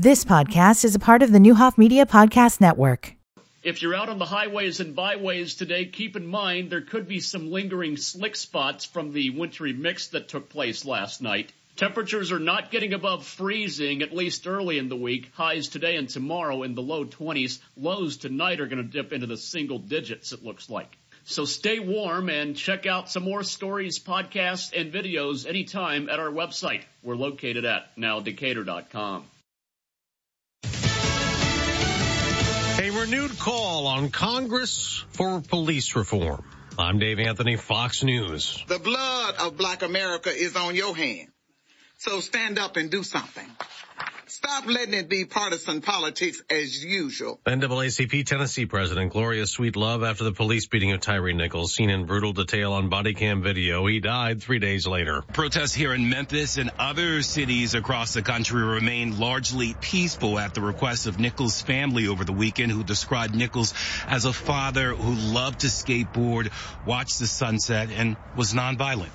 This podcast is a part of the Neuhoff Media Podcast Network. If you're out on the highways and byways today, keep in mind there could be some lingering slick spots from the wintry mix that took place last night. Temperatures are not getting above freezing, at least early in the week. Highs today and tomorrow in the low 20s. Lows tonight are going to dip into the single digits, it looks like. So stay warm and check out some more stories, podcasts, and videos anytime at our website. We're located at NowDecatur.com. A renewed call on Congress for police reform. I'm Dave Anthony, Fox News. The blood of Black America is on your hand. So stand up and do something. Stop letting it be partisan politics as usual. NAACP Tennessee President Gloria Sweetlove after the police beating of Tyree Nichols, seen in brutal detail on body cam video. He died 3 days later. Protests here in Memphis and other cities across the country remain largely peaceful after requests of Nichols' family over the weekend, who described Nichols as a father who loved to skateboard, watch the sunset, and was nonviolent.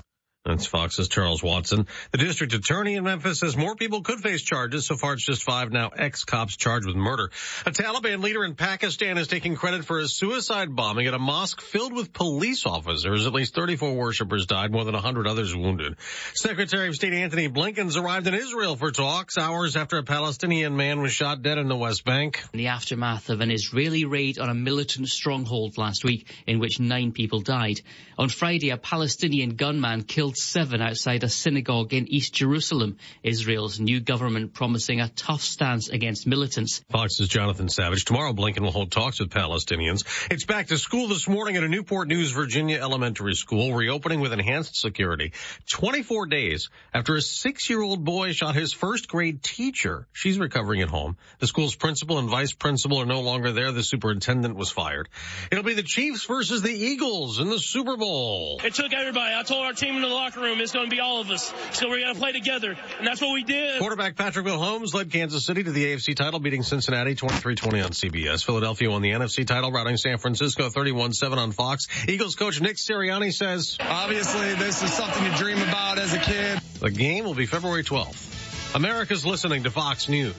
That's Fox's Charles Watson. The district attorney in Memphis says more people could face charges. So far, it's just five now ex-cops charged with murder. A Taliban leader in Pakistan is taking credit for a suicide bombing at a mosque filled with police officers. At least 34 worshippers died, more than 100 others wounded. Secretary of State Anthony Blinken's arrived in Israel for talks hours after a Palestinian man was shot dead in the West Bank. In the aftermath of an Israeli raid on a militant stronghold last week in which 9 people died, on Friday, a Palestinian gunman killed 7 outside a synagogue in East Jerusalem, Israel's new government promising a tough stance against militants. Fox's Jonathan Savage. Tomorrow, Blinken will hold talks with Palestinians. It's back to school this morning at a Newport News, Virginia elementary school, reopening with enhanced security. 24 days after a 6-year-old boy shot his first grade teacher. She's recovering at home. The school's principal and vice principal are no longer there. The superintendent was fired. It'll be the Chiefs versus the Eagles in the Super Bowl. It took everybody. I told our team in the locker room, it's going to be all of us. So we're going to play together, and that's what we did. Quarterback Patrick Mahomes led Kansas City to the AFC title, beating Cincinnati 23-20 on CBS. Philadelphia won the NFC title, routing San Francisco 31-7 on Fox. Eagles coach Nick Sirianni says, obviously, this is something to dream about as a kid. The game will be February 12th. America's listening to Fox News.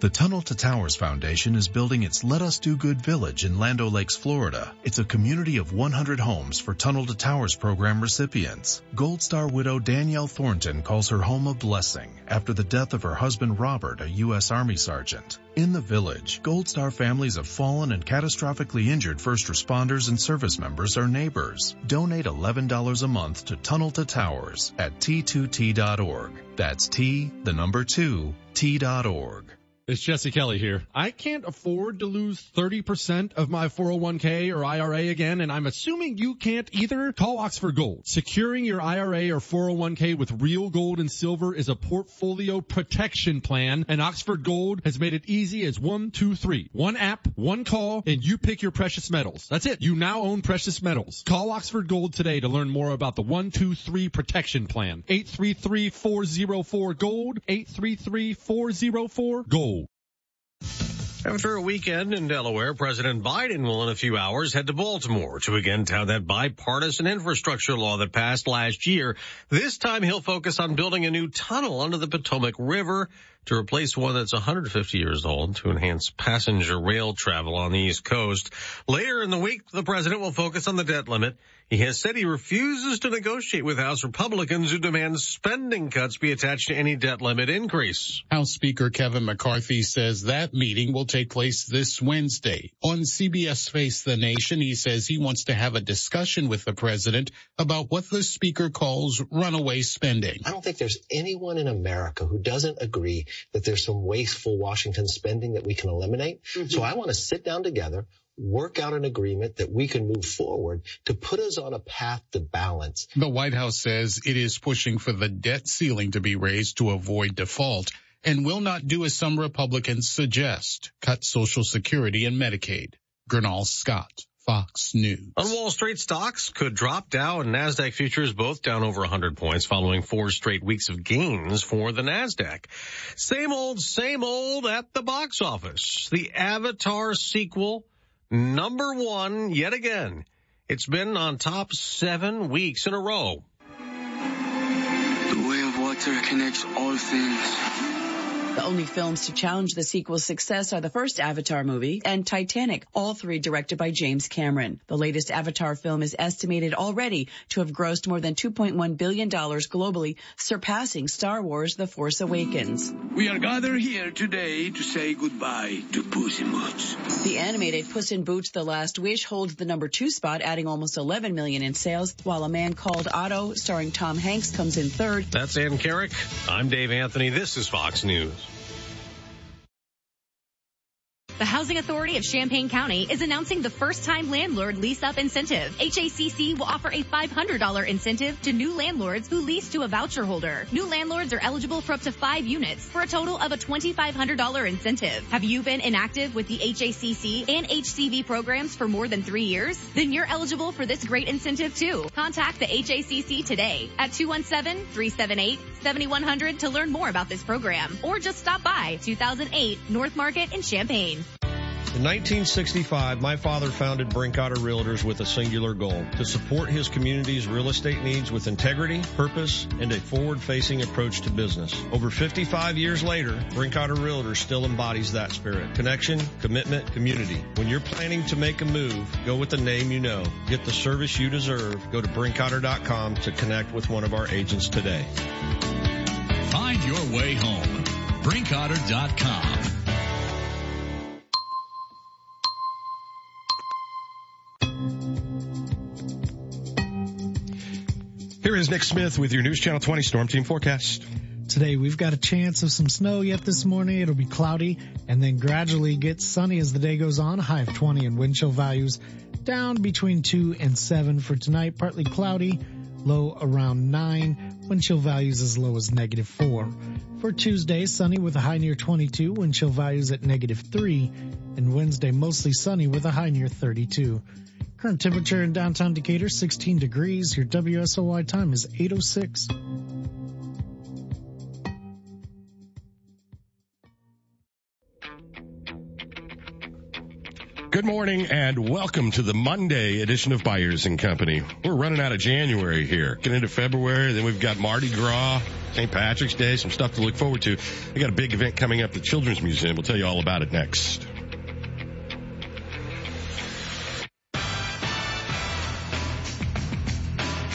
The Tunnel to Towers Foundation is building its Let Us Do Good Village in Lando Lakes, Florida. It's a community of 100 homes for Tunnel to Towers program recipients. Gold Star widow Danielle Thornton calls her home a blessing after the death of her husband Robert, a U.S. Army sergeant. In the village, Gold Star families of fallen and catastrophically injured first responders and service members are neighbors. Donate $11 a month to Tunnel to Towers at T2T.org. That's T, the number 2, T.org. It's Jesse Kelly here. I can't afford to lose 30% of my 401k or IRA again, and I'm assuming you can't either. Call Oxford Gold. Securing your IRA or 401k with real gold and silver is a portfolio protection plan, and Oxford Gold has made it easy as 1, 2, 3. One app, one call, and you pick your precious metals. That's it. You now own precious metals. Call Oxford Gold today to learn more about the 1, 2, 3 protection plan. 833-404-GOLD, 833-404-GOLD. After a weekend in Delaware, President Biden will in a few hours head to Baltimore to again tout that bipartisan infrastructure law that passed last year. This time he'll focus on building a new tunnel under the Potomac River to replace one that's 150 years old to enhance passenger rail travel on the East Coast. Later in the week, the president will focus on the debt limit. He has said he refuses to negotiate with House Republicans who demand spending cuts be attached to any debt limit increase. House Speaker Kevin McCarthy says that meeting will take place this Wednesday. On CBS Face the Nation, he says he wants to have a discussion with the president about what the speaker calls runaway spending. I don't think there's anyone in America who doesn't agree that there's some wasteful Washington spending that we can eliminate. Mm-hmm. So I want to sit down together, work out an agreement that we can move forward to put us on a path to balance. The White House says it is pushing for the debt ceiling to be raised to avoid default and will not do as some Republicans suggest, cut Social Security and Medicaid. Grinnell Scott, Fox News. On Wall Street, stocks could drop. Dow and NASDAQ futures both down over 100 points following 4 straight weeks of gains for the NASDAQ. Same old at the box office. The Avatar sequel, number one yet again. It's been on top 7 weeks in a row. The way of water connects all things. The only films to challenge the sequel's success are the first Avatar movie and Titanic, all three directed by James Cameron. The latest Avatar film is estimated already to have grossed more than $2.1 billion globally, surpassing Star Wars: The Force Awakens. We are gathered here today to say goodbye to Puss in Boots. The animated Puss in Boots: The Last Wish holds the number 2 spot, adding almost $11 million in sales, while A Man Called Otto, starring Tom Hanks, comes in third. That's Ann Carrick. I'm Dave Anthony. This is Fox News. The Housing Authority of Champaign County is announcing the first-time landlord lease-up incentive. HACC will offer a $500 incentive to new landlords who lease to a voucher holder. New landlords are eligible for up to 5 units for a total of a $2,500 incentive. Have you been inactive with the HACC and HCV programs for more than 3 years? Then you're eligible for this great incentive, too. Contact the HACC today at 217-378-7100 to learn more about this program, or just stop by 2008 North Market in Champaign. In 1965, my father founded Brink Otter Realtors with a singular goal, to support his community's real estate needs with integrity, purpose, and a forward-facing approach to business. Over 55 years later, Brink Otter Realtors still embodies that spirit. Connection, commitment, community. When you're planning to make a move, go with the name you know. Get the service you deserve. Go to BrinkOtter.com to connect with one of our agents today. Find your way home. BrinkOtter.com. Here is Nick Smith with your News Channel 20 Storm Team Forecast. Today we've got a chance of some snow yet this morning. It'll be cloudy and then gradually get sunny as the day goes on. High of 20 and wind chill values down between 2 and 7 for tonight. Partly cloudy, low around 9. Wind chill values as low as -4. For Tuesday, sunny with a high near 22. Wind chill values at -3. And Wednesday, mostly sunny with a high near 32. Current temperature in downtown Decatur, 16 degrees. Your WSOY time is 8:06. Good morning and welcome to the Monday edition of Buyers and Company. We're running out of January here. Getting into February, then we've got Mardi Gras, St. Patrick's Day, some stuff to look forward to. We got a big event coming up at the Children's Museum. We'll tell you all about it next.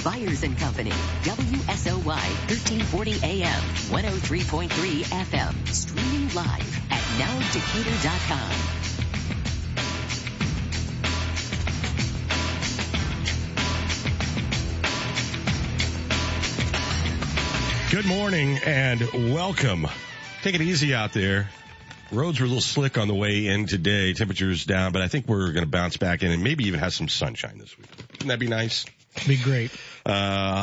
Buyers and Company, WSOY, 1340 AM, 103.3 FM, streaming live at NowDecatur.com. Good morning and welcome. Take it easy out there. Roads were a little slick on the way in today. Temperatures down, but I think we're going to bounce back in and maybe even have some sunshine this week. Wouldn't that be nice? Be great.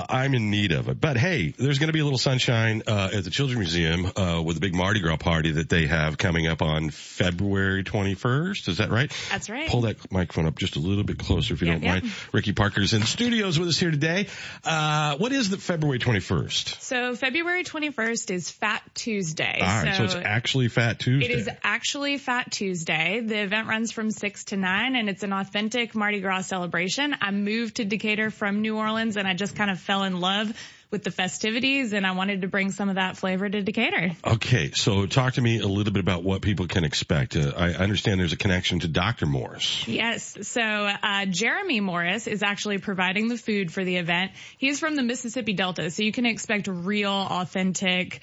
I'm in need of it. But, hey, there's going to be a little sunshine at the Children's Museum with a big Mardi Gras party that they have coming up on February 21st. Is that right? That's right. Pull that microphone up just a little bit closer if you don't mind. Ricky Parker's in the studios with us here today. What is the February 21st? So February 21st is Fat Tuesday. All right, so it's actually Fat Tuesday. It is actually Fat Tuesday. The event runs from 6 to 9, and it's an authentic Mardi Gras celebration. I moved to Decatur from New Orleans, and I just kind of fell in love with the festivities, and I wanted to bring some of that flavor to Decatur. Okay, so talk to me a little bit about what people can expect. I understand there's a connection to Dr. Morris. Yes, so Jeremy Morris is actually providing the food for the event. He's from the Mississippi Delta, so you can expect real, authentic,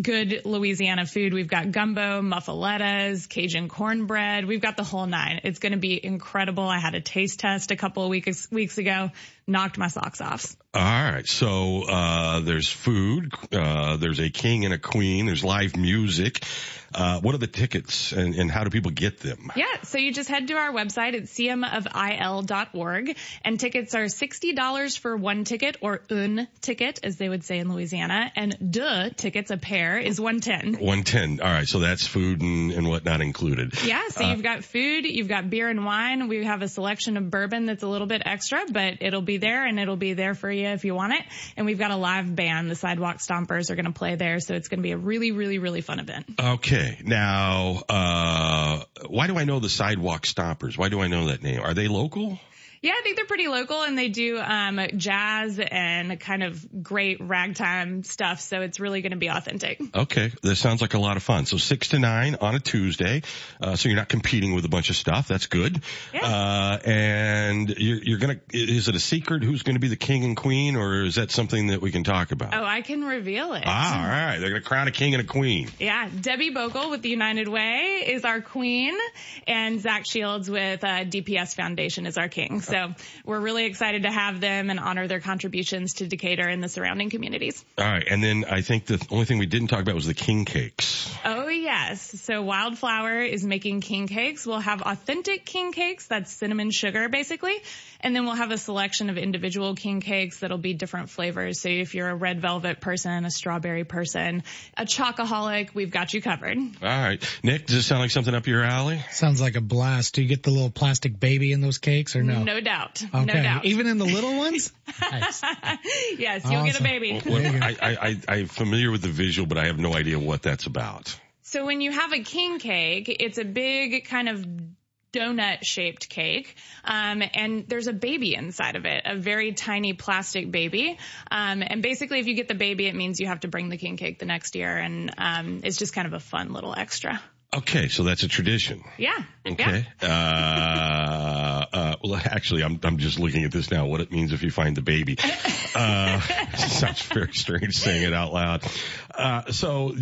good Louisiana food. We've got gumbo, muffalettas, Cajun cornbread. We've got the whole nine. It's going to be incredible. I had a taste test a couple of weeks ago. Knocked my socks off. All right. So there's food. There's a king and a queen. There's live music. What are the tickets and how do people get them? Yeah. So you just head to our website at cmofil.org, and tickets are $60 for one ticket, or un ticket as they would say in Louisiana, and deux tickets, a pair, is $110. $110. All right. So that's food and whatnot included. Yeah. So you've got food, you've got beer and wine. We have a selection of bourbon that's a little bit extra, but it'll be there and it'll be there for you if you want it. And we've got a live band. The Sidewalk Stompers are going to play there. So it's going to be a really, really, really fun event. Okay. Now, why do I know the Sidewalk Stompers? Why do I know that name? Are they local? Yeah, I think they're pretty local, and they do jazz and kind of great ragtime stuff, so it's really going to be authentic. Okay, that sounds like a lot of fun. So 6 to 9 on a Tuesday, so you're not competing with a bunch of stuff. That's good. Yeah. And you're going to – is it a secret who's going to be the king and queen, or is that something that we can talk about? Oh, I can reveal it. Ah, all right. They're going to crown a king and a queen. Yeah, Debbie Bogle with the United Way is our queen, and Zach Shields with DPS Foundation is our king. So we're really excited to have them and honor their contributions to Decatur and the surrounding communities. All right. And then I think the only thing we didn't talk about was the king cakes. Oh, yes. So Wildflower is making king cakes. We'll have authentic king cakes. That's cinnamon sugar, basically. And then we'll have a selection of individual king cakes that'll be different flavors. So if you're a red velvet person, a strawberry person, a chocoholic, we've got you covered. All right. Nick, does this sound like something up your alley? Sounds like a blast. Do you get the little plastic baby in those cakes or no? No doubt. Okay. No doubt. Even in the little ones? Nice. Yes, you'll get a baby. Well, I'm familiar with the visual, but I have no idea what that's about. So when you have a king cake, it's a big kind of donut-shaped cake, and there's a baby inside of it, a very tiny plastic baby. And basically, if you get the baby, it means you have to bring the king cake the next year, and it's just kind of a fun little extra. Okay, so that's a tradition. Yeah. Okay. Yeah. Well, actually, I'm just looking at this now. What it means if you find the baby. Sounds very strange saying it out loud. So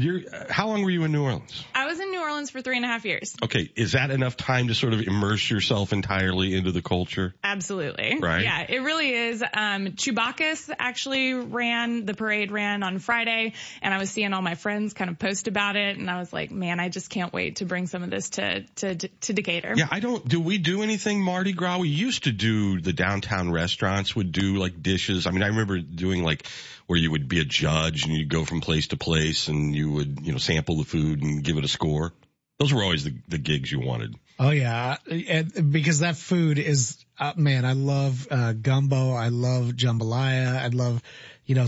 how long were you in New Orleans? I was in New Orleans for 3.5 years. Okay, is that enough time to sort of immerse yourself entirely into the culture? Absolutely. Right. Yeah, it really is. Chewbacca's actually the parade ran on Friday, and I was seeing all my friends kind of post about it, and I was like, man, I just can't wait to bring some of this to Decatur. Yeah, do we do anything Mardi Gras? We used to do the downtown restaurants would do like dishes. I mean, I remember doing like where you would be a judge and you'd go from place to place and you would, sample the food and give it a score. Those were always the gigs you wanted. Oh, yeah, because that food is, I love gumbo. I love jambalaya. I love,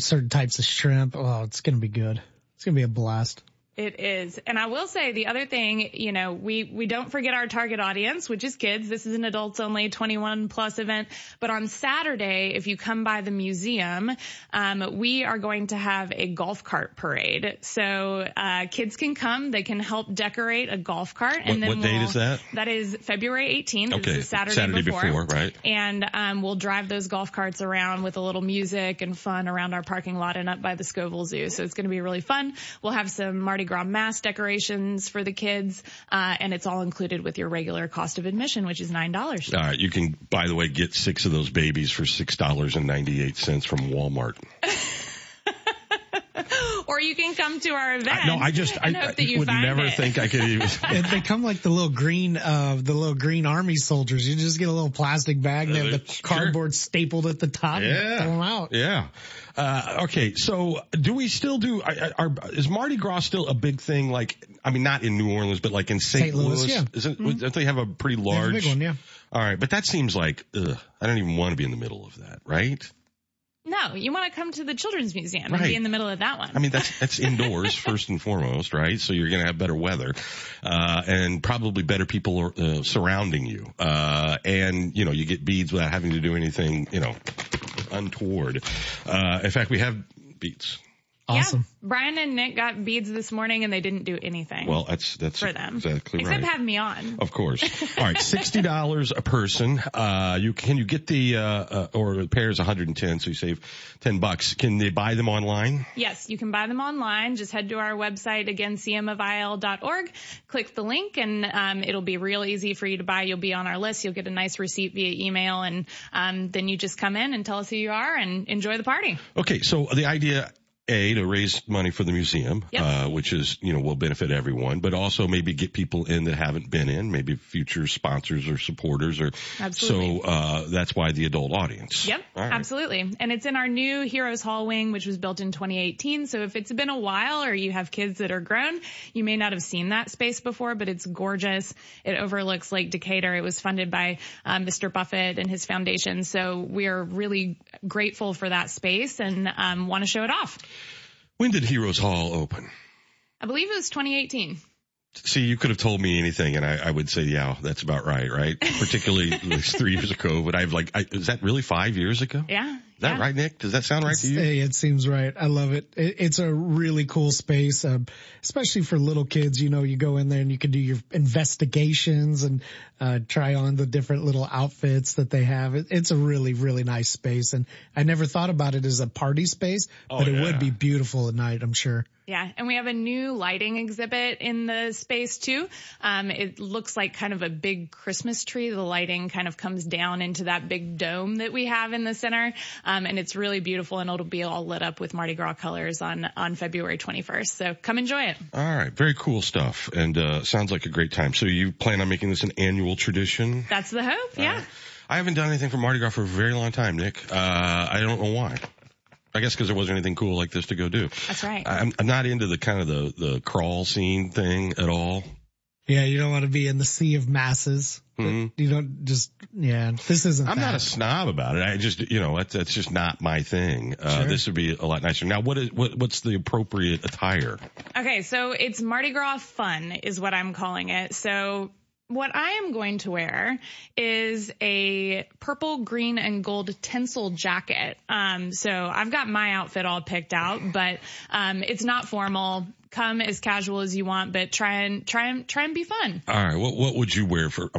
certain types of shrimp. Oh, it's going to be good. It's going to be a blast. It is. And I will say the other thing, we don't forget our target audience, which is kids. This is an adults only 21 plus event. But on Saturday, if you come by the museum, we are going to have a golf cart parade. So kids can come. They can help decorate a golf cart. And what date is that? That is February 18th. Okay. This is Saturday before. Right. And we'll drive those golf carts around with a little music and fun around our parking lot and up by the Scoville Zoo. So it's going to be really fun. We'll have some Mardi Gras mass decorations for the kids, and it's all included with your regular cost of admission, which is $9. All right. You can, by the way, get 6 of those babies for $6.98 from Walmart. Or you can come to our event. I would never think I could even. They come like the little green army soldiers. You just get a little plastic bag. They have the cardboard stapled at the top. Yeah. Throw them out. Yeah. Okay. So do we still do? Is Mardi Gras still a big thing? Not in New Orleans, but like in St. Louis. Yeah. Don't they have a pretty large? That's a big one, yeah. All right, but that seems like I don't even want to be in the middle of that, right? No, you want to come to the Children's Museum and be in the middle of that one. I mean, that's indoors first and foremost, right? So you're going to have better weather and probably better people surrounding you. And, you get beads without having to do anything, untoward. In fact, we have beads. Awesome. Yeah, Brian and Nick got beads this morning and they didn't do anything. Well, that's for them. Exactly right. Except have me on. Of course. All right, $60 a person. You get the or the pair is $110, so you save $10. Can they buy them online? Yes, you can buy them online. Just head to our website again, cmofil.org. Click the link and it'll be real easy for you to buy. You'll be on our list. You'll get a nice receipt via email, and then you just come in and tell us who you are and enjoy the party. Okay, so the idea. To raise money for the museum, yep. Which is, will benefit everyone, but also maybe get people in that haven't been in, maybe future sponsors or supporters. Absolutely. So that's why the adult audience. Yep, right. Absolutely. And it's in our new Heroes Hall wing, which was built in 2018. So if it's been a while or you have kids that are grown, you may not have seen that space before, but it's gorgeous. It overlooks Lake Decatur. It was funded by Mr. Buffett and his foundation. So we're really grateful for that space and want to show it off. When did Heroes Hall open? I believe it was 2018. See, you could have told me anything, and I would say, yeah, that's about right, right? Particularly it was 3 years ago, but is that really 5 years ago? Yeah. Is that right, Nick? Does that sound right to you? It seems right. I love it. It's a really cool space, especially for little kids. You know, you go in there and you can do your investigations and try on the different little outfits that they have. It's a really, really nice space, and I never thought about it as a party space, but it would be beautiful at night, I'm sure. Yeah, and we have a new lighting exhibit in the space, too. It looks like kind of a big Christmas tree. The lighting kind of comes down into that big dome that we have in the center, and it's really beautiful, and it'll be all lit up with Mardi Gras colors on February 21st. So come enjoy it. All right, very cool stuff, and sounds like a great time. So you plan on making this an annual tradition? That's the hope, yeah. I haven't done anything for Mardi Gras for a very long time, Nick. I don't know why. I guess because there wasn't anything cool like this to go do. That's right. I'm not into the kind of the crawl scene thing at all. Yeah, you don't want to be in the sea of masses. Mm-hmm. You don't just, this isn't I'm not a snob about it. I just, that's just not my thing. Sure. This would be a lot nicer. Now, what's the appropriate attire? Okay, so it's Mardi Gras fun is what I'm calling it. So what I am going to wear is a purple, green, and gold tinsel jacket. So I've got my outfit all picked out, but it's not formal. Come as casual as you want, but try and be fun. All right. What would you wear for,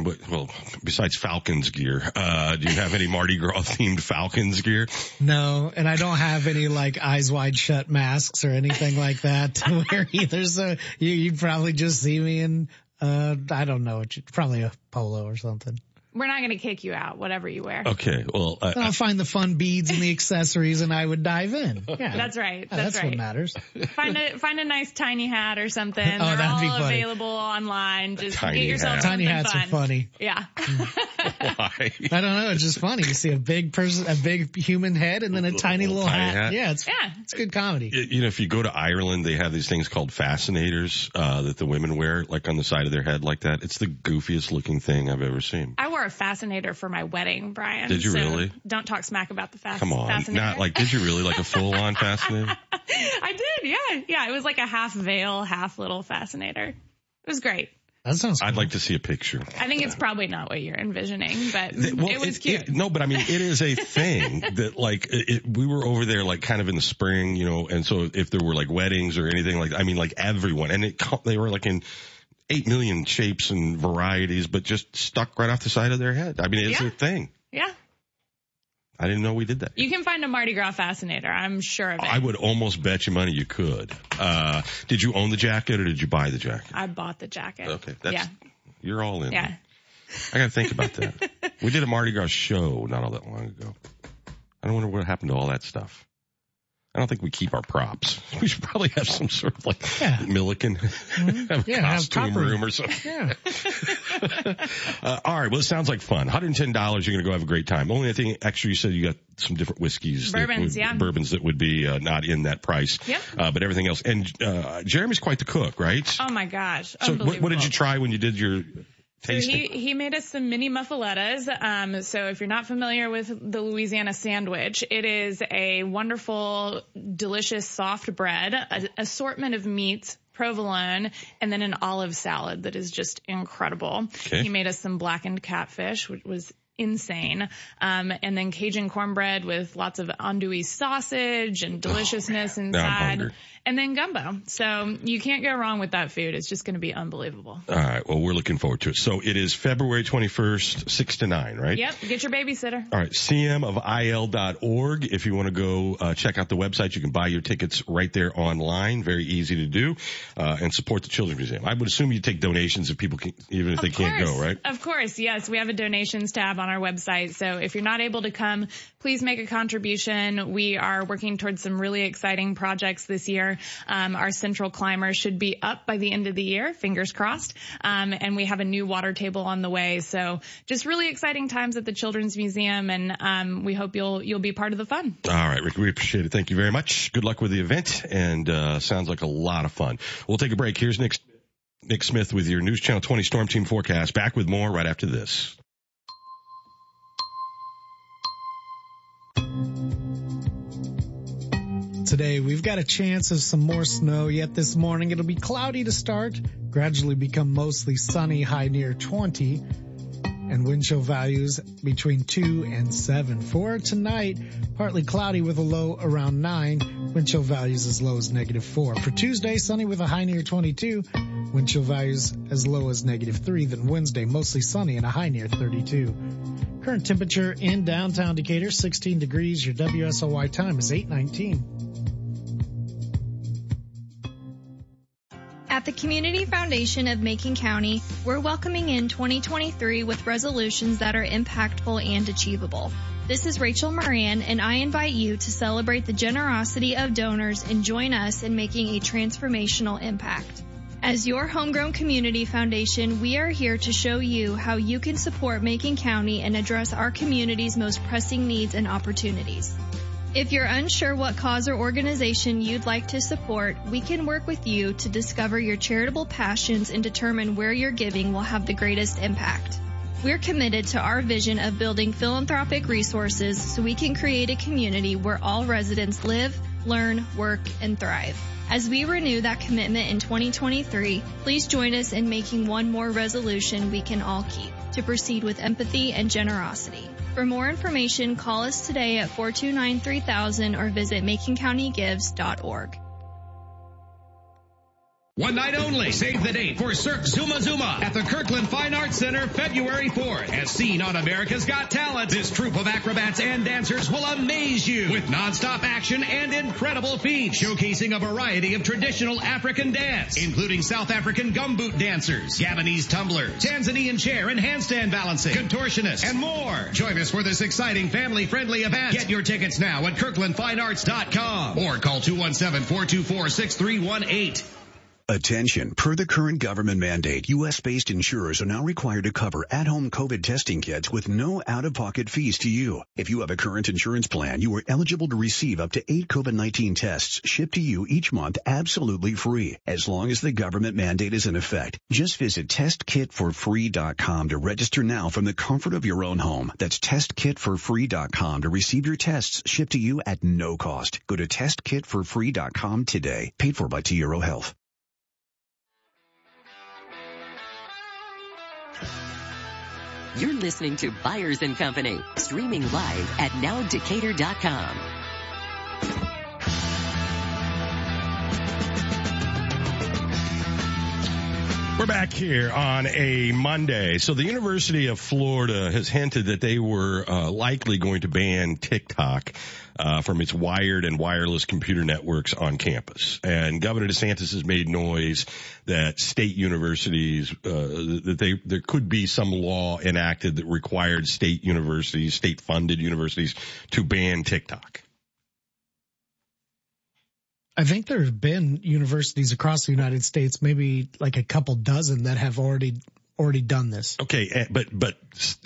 besides Falcons gear? Do you have any Mardi Gras themed Falcons gear? No. And I don't have any like eyes wide shut masks or anything like that to wear either. So you'd probably just see me in, I don't know, probably a polo or something. We're not going to kick you out, whatever you wear. Okay, well, I'll find the fun beads and the accessories, and I would dive in. Yeah, that's right. That's right. What matters. Find a nice tiny hat or something. Oh, they're all available online. Just get yourself something fun. Tiny hats are funny. Yeah. Why? I don't know. It's just funny. You see a big person, a big human head, and then a tiny little hat. Yeah, it's good comedy. If you go to Ireland, they have these things called fascinators that the women wear, like on the side of their head, like that. It's the goofiest looking thing I've ever seen. I wore a fascinator for my wedding, Brian. Did you really? Don't talk smack about the fascinator. Come on. Fascinator. Not like, did you really? Like a full-on fascinator? I did, yeah. Yeah, it was like a half veil, half little fascinator. It was great. That sounds cool. I'd like to see a picture. I think it's probably not what you're envisioning, but it was cute. It is a thing that, we were over there, kind of in the spring, and so if there were, weddings or anything, everyone. And they were, 8 million shapes and varieties, but just stuck right off the side of their head. I mean, it's a thing. Yeah. I didn't know we did that. You can find a Mardi Gras fascinator. I'm sure of it. I would almost bet you money you could. Did you own the jacket or did you buy the jacket? I bought the jacket. Okay. You're all in. Yeah. I got to think about that. We did a Mardi Gras show not all that long ago. I don't wonder what happened to all that stuff. I don't think we keep our props. We should probably have some sort of Milliken, costume room or something. Yeah. All right. Well, it sounds like fun. $110. You're going to go have a great time. Only thing extra, you said you got some different whiskeys. Bourbons that would be not in that price. Yep. But everything else. And Jeremy's quite the cook, right? Oh, my gosh. So what did you try when you did your... Tasting. So he made us some mini muffalettas. So if you're not familiar with the Louisiana sandwich, it is a wonderful, delicious soft bread, an assortment of meats, provolone, and then an olive salad that is just incredible. Okay. He made us some blackened catfish, which was insane. And then Cajun cornbread with lots of andouille sausage and deliciousness inside. And then gumbo. So you can't go wrong with that food. It's just going to be unbelievable. All right. Well, we're looking forward to it. So it is February 21st, 6 to 9, right? Yep. Get your babysitter. All right. cmofil.org. If you want to go check out the website, you can buy your tickets right there online. Very easy to do. And support the Children's Museum. I would assume you take donations if people can, even if they can't go, right? Of course. Yes. We have a donations tab on our website. So if you're not able to come, please make a contribution. We are working towards some really exciting projects this year. Our central climber should be up by the end of the year, fingers crossed. And we have a new water table on the way. So just really exciting times at the Children's Museum, and we hope you'll be part of the fun. All right, Rick, we appreciate it. Thank you very much. Good luck with the event, and sounds like a lot of fun. We'll take a break. Here's Nick Smith with your News Channel 20 Storm Team forecast. Back with more right after this. today. We've got a chance of some more snow yet this morning. It'll be cloudy to start, gradually become mostly sunny, high near 20, and wind chill values between 2 and 7. For tonight, partly cloudy with a low around 9, wind chill values as low as negative 4. For Tuesday, sunny with a high near 22, wind chill values as low as negative 3. Then Wednesday, mostly sunny and a high near 32. Current temperature in downtown Decatur, 16 degrees. Your WSOY time is 8:19. At the Community Foundation of Macon County, we're welcoming in 2023 with resolutions that are impactful and achievable. This is Rachel Moran, and I invite you to celebrate the generosity of donors and join us in making a transformational impact. As your homegrown community foundation, we are here to show you how you can support Macon County and address our community's most pressing needs and opportunities. If you're unsure what cause or organization you'd like to support, we can work with you to discover your charitable passions and determine where your giving will have the greatest impact. We're committed to our vision of building philanthropic resources so we can create a community where all residents live, learn, work, and thrive. As we renew that commitment in 2023, please join us in making one more resolution we can all keep, to proceed with empathy and generosity. For more information, call us today at 429-3000 or visit MaconCountyGives.org. One night only. Save the date for Cirque Zuma Zuma at the Kirkland Fine Arts Center February 4th. As seen on America's Got Talent, this troupe of acrobats and dancers will amaze you with nonstop action and incredible feats, showcasing a variety of traditional African dance, including South African gumboot dancers, Gabonese tumblers, Tanzanian chair and handstand balancing, contortionists, and more. Join us for this exciting family-friendly event. Get your tickets now at KirklandFineArts.com or call 217-424-6318. Attention. Per the current government mandate, U.S.-based insurers are now required to cover at-home COVID testing kits with no out-of-pocket fees to you. If you have a current insurance plan, you are eligible to receive up to 8 COVID-19 tests shipped to you each month absolutely free, as long as the government mandate is in effect. Just visit testkitforfree.com to register now from the comfort of your own home. That's testkitforfree.com to receive your tests shipped to you at no cost. Go to testkitforfree.com today. Paid for by T-Euro Health. You're listening to Byers & Company, streaming live at NowDecatur.com. We're back here on a Monday. So the University of Florida has hinted that they were likely going to ban TikTok from its wired and wireless computer networks on campus. And Governor DeSantis has made noise that state universities, there could be some law enacted that required state universities, state-funded universities, to ban TikTok. I think there have been universities across the United States, maybe like a couple dozen, that have already done this. Okay, but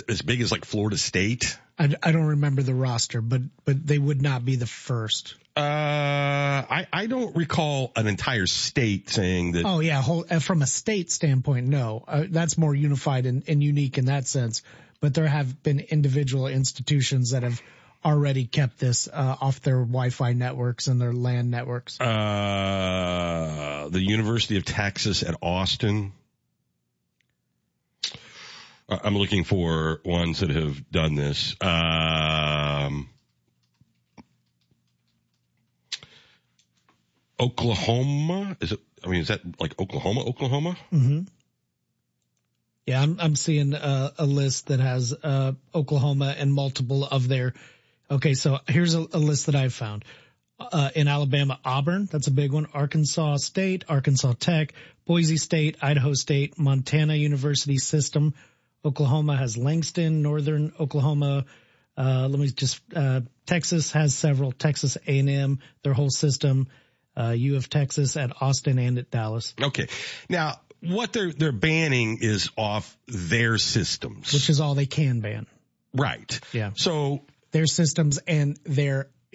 as big as like Florida State? I don't remember the roster, but they would not be the first. I don't recall an entire state saying that. Oh, yeah, from a state standpoint, no. That's more unified and unique in that sense. But there have been individual institutions that have already kept this off their Wi-Fi networks and their LAN networks. The University of Texas at Austin. I'm looking for ones that have done this. Oklahoma. Is that like Oklahoma? Mm-hmm. Yeah, I'm seeing a list that has Oklahoma and multiple of their. Okay, so here's a list that I found. In Alabama, Auburn, that's a big one. Arkansas State, Arkansas Tech, Boise State, Idaho State, Montana University System. Oklahoma has Langston, Northern Oklahoma. Texas has several. Texas A&M, their whole system. U of Texas at Austin and at Dallas. Okay. Now, what they're banning is off their systems. Which is all they can ban. Right. Yeah. So their systems and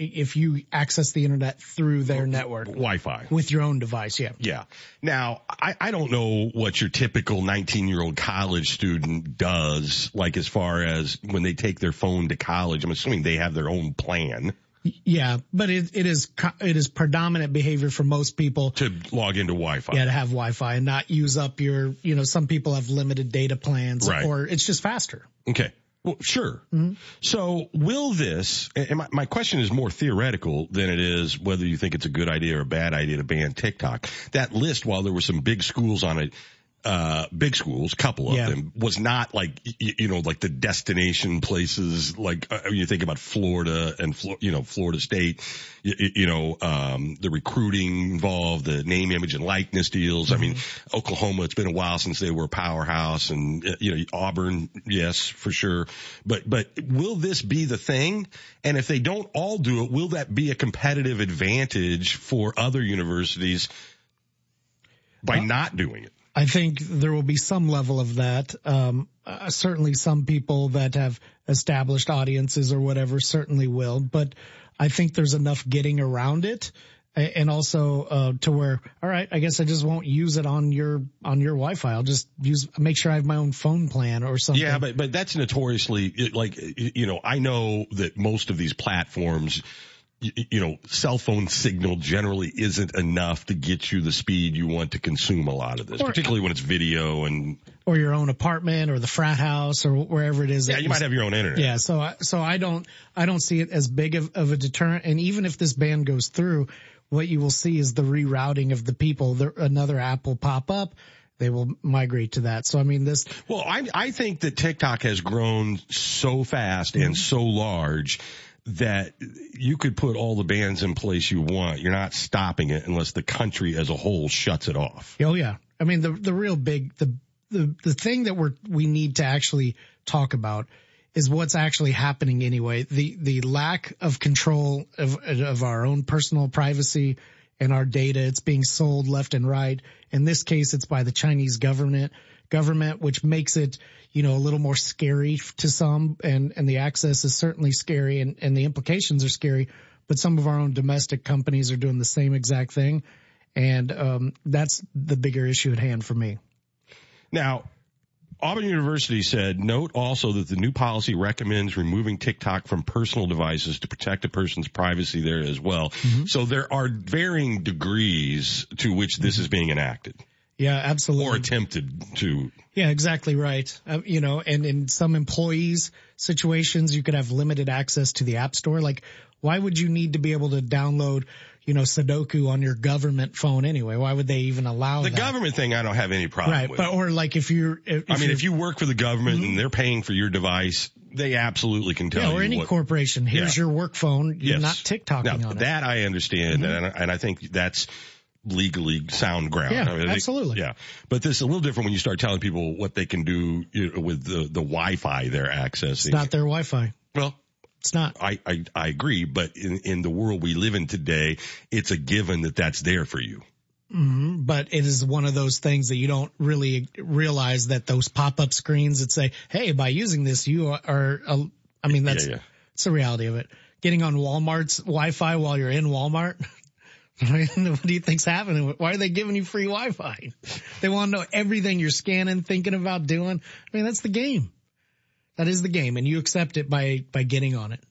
if you access the internet through their network. Wi-Fi. With your own device, yeah. Yeah. Now, I don't know what your typical 19-year-old college student does, like as far as when they take their phone to college. I'm assuming they have their own plan. Yeah, but it is predominant behavior for most people to log into Wi-Fi. Yeah, to have Wi-Fi and not use up your, you know, some people have limited data plans, right, or it's just faster. Okay. Well, sure. Mm-hmm. So will this, and my question is more theoretical than it is whether you think it's a good idea or a bad idea to ban TikTok. That list, while there were some big schools on it, couple of them, was not like, you know, like the destination places, like you think about Florida and, you know, Florida State, you know, the recruiting involved, the name, image, and likeness deals. Mm-hmm. I mean, Oklahoma, it's been a while since they were a powerhouse, and, you know, Auburn, yes, for sure. But will this be the thing? And if they don't all do it, will that be a competitive advantage for other universities by not doing it? I think there will be some level of that. Certainly some people that have established audiences or whatever certainly will. But I think there's enough getting around it, and also to where, all right, I guess I just won't use it on your Wi-Fi. I'll just make sure I have my own phone plan or something. Yeah, but that's notoriously, like, you know, I know that most of these platforms, you know, cell phone signal generally isn't enough to get you the speed you want to consume a lot of this, particularly when it's video and or your own apartment or the frat house or wherever it is. Yeah, you might have your own internet. Yeah, so I don't see it as big of a deterrent. And even if this ban goes through, what you will see is the rerouting of the people. Another app will pop up. They will migrate to that. So, I mean, this. Well, I think that TikTok has grown so fast and so large that you could put all the bans in place you want. You're not stopping it unless the country as a whole shuts it off. Oh, yeah. I mean, the real big, the thing that we need to actually talk about is what's actually happening anyway. The lack of control of our own personal privacy and our data. It's being sold left and right. In this case, it's by the Chinese government, which makes it, you know, a little more scary to some, and the access is certainly scary, and the implications are scary, but some of our own domestic companies are doing the same exact thing. And that's the bigger issue at hand for me. Now, Auburn University said, note also that the new policy recommends removing TikTok from personal devices to protect a person's privacy there as well. Mm-hmm. So there are varying degrees to which this is being enacted. Yeah, absolutely. Or attempted to. Yeah, exactly right. You know, and in some employees' situations, you could have limited access to the app store. Like, why would you need to be able to download, you know, Sudoku on your government phone anyway? Why would they even allow that? The government thing I don't have any problem with. But, or like if you're if you work for the government and they're paying for your device, they absolutely can tell you. Or any corporation, here's your work phone, you're not TikToking on it. That I understand, and I think that's legally sound ground. Yeah, I mean, absolutely. But this is a little different when you start telling people what they can do, you know, with the Wi-Fi they're accessing. It's not their Wi-Fi. Well, it's not. I agree, but in the world we live in today, it's a given that that's there for you. Mm-hmm. But it is one of those things that you don't really realize, that those pop-up screens that say, hey, by using this, you are that's the reality of it. Getting on Walmart's Wi-Fi while you're in Walmart. What do you think's happening? Why are they giving you free Wi-Fi? They want to know everything you're scanning, thinking about doing. I mean, that's the game. That is the game, and you accept it by getting on it.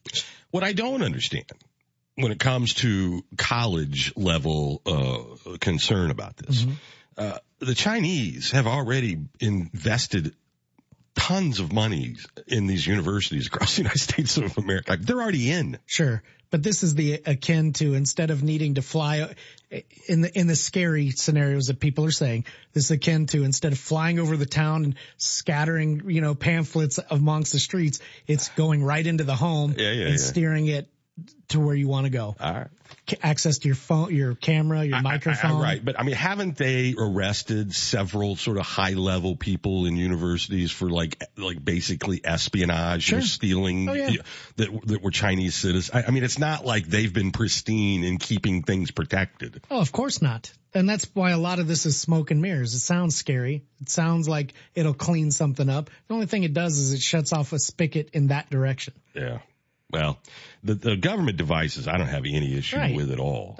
What I don't understand when it comes to college-level concern about this, the Chinese have already invested tons of money in these universities across the United States of America. They're already in. Sure. But this is the akin to, instead of needing to fly in the scary scenarios that people are saying, this is akin to, instead of flying over the town and scattering, you know, pamphlets amongst the streets, it's going right into the home and steering it to where you want to go. All right. Access to your phone, your camera, your microphone. Right. But I mean, haven't they arrested several sort of high level people in universities for like basically espionage or stealing that were Chinese citizens? I mean, it's not like they've been pristine in keeping things protected. Oh, of course not. And that's why a lot of this is smoke and mirrors. It sounds scary. It sounds like it'll clean something up. The only thing it does is it shuts off a spigot in that direction. Yeah. Well, the government devices, I don't have any issue with at all.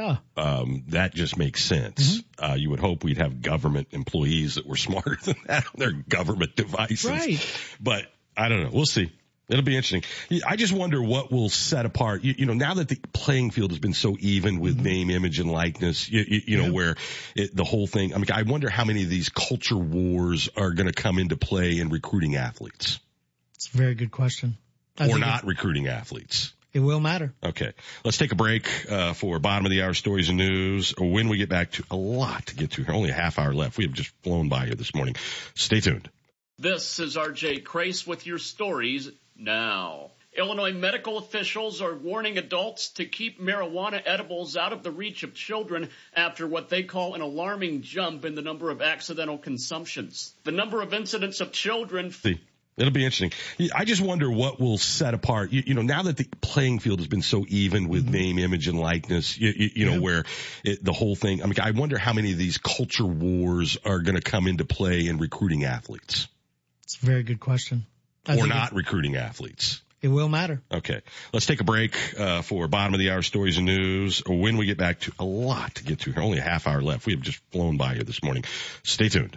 Oh. That just makes sense. Mm-hmm. You would hope we'd have government employees that were smarter than that on their government devices. Right. But I don't know. We'll see. It'll be interesting. I just wonder what will set apart, you know, now that the playing field has been so even with name, image, and likeness, you know, where the whole thing, I mean, I wonder how many of these culture wars are going to come into play in recruiting athletes. It's a very good question. Or not recruiting athletes. It will matter. Okay. Let's take a break for bottom of the hour stories and news. When we get back to a lot to get to here, only a half hour left. We have just flown by here this morning. Stay tuned. This is R.J. Crace with your stories now. Illinois medical officials are warning adults to keep marijuana edibles out of the reach of children after what they call an alarming jump in the number of accidental consumptions. The number of incidents of children... It'll be interesting. I just wonder what will set apart, you know, now that the playing field has been so even with name, image, and likeness, you know, where the whole thing, I mean, I wonder how many of these culture wars are going to come into play in recruiting athletes. It's a very good question. Or not recruiting athletes. It will matter. Okay. Let's take a break for bottom of the hour stories and news. When we get back to a lot to get to here, only a half hour left. We have just flown by here this morning. Stay tuned.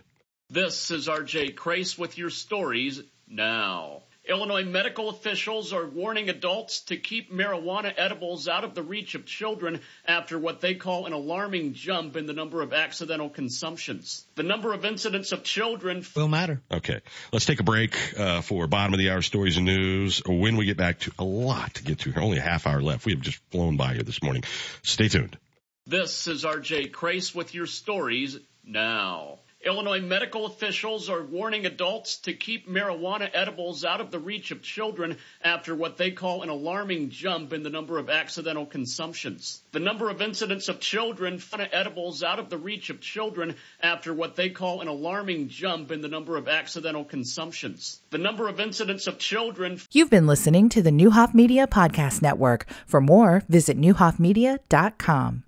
This is R.J. Crace with your stories now. Illinois medical officials are warning adults to keep marijuana edibles out of the reach of children after what they call an alarming jump in the number of accidental consumptions. The number of incidents of children will matter. Okay. Let's take a break for bottom of the hour stories and news. When we get back to a lot to get to here, only a half hour left. We have just flown by here this morning. Stay tuned. This is R.J. Crace with your stories now. Illinois medical officials are warning adults to keep marijuana edibles out of the reach of children after what they call an alarming jump in the number of accidental consumptions. The number of incidents of marijuana edibles out of the reach of children after what they call an alarming jump in the number of accidental consumptions. The number of incidents of children... You've been listening to the Neuhoff Media Podcast Network. For more, visit NewhoffMedia.com.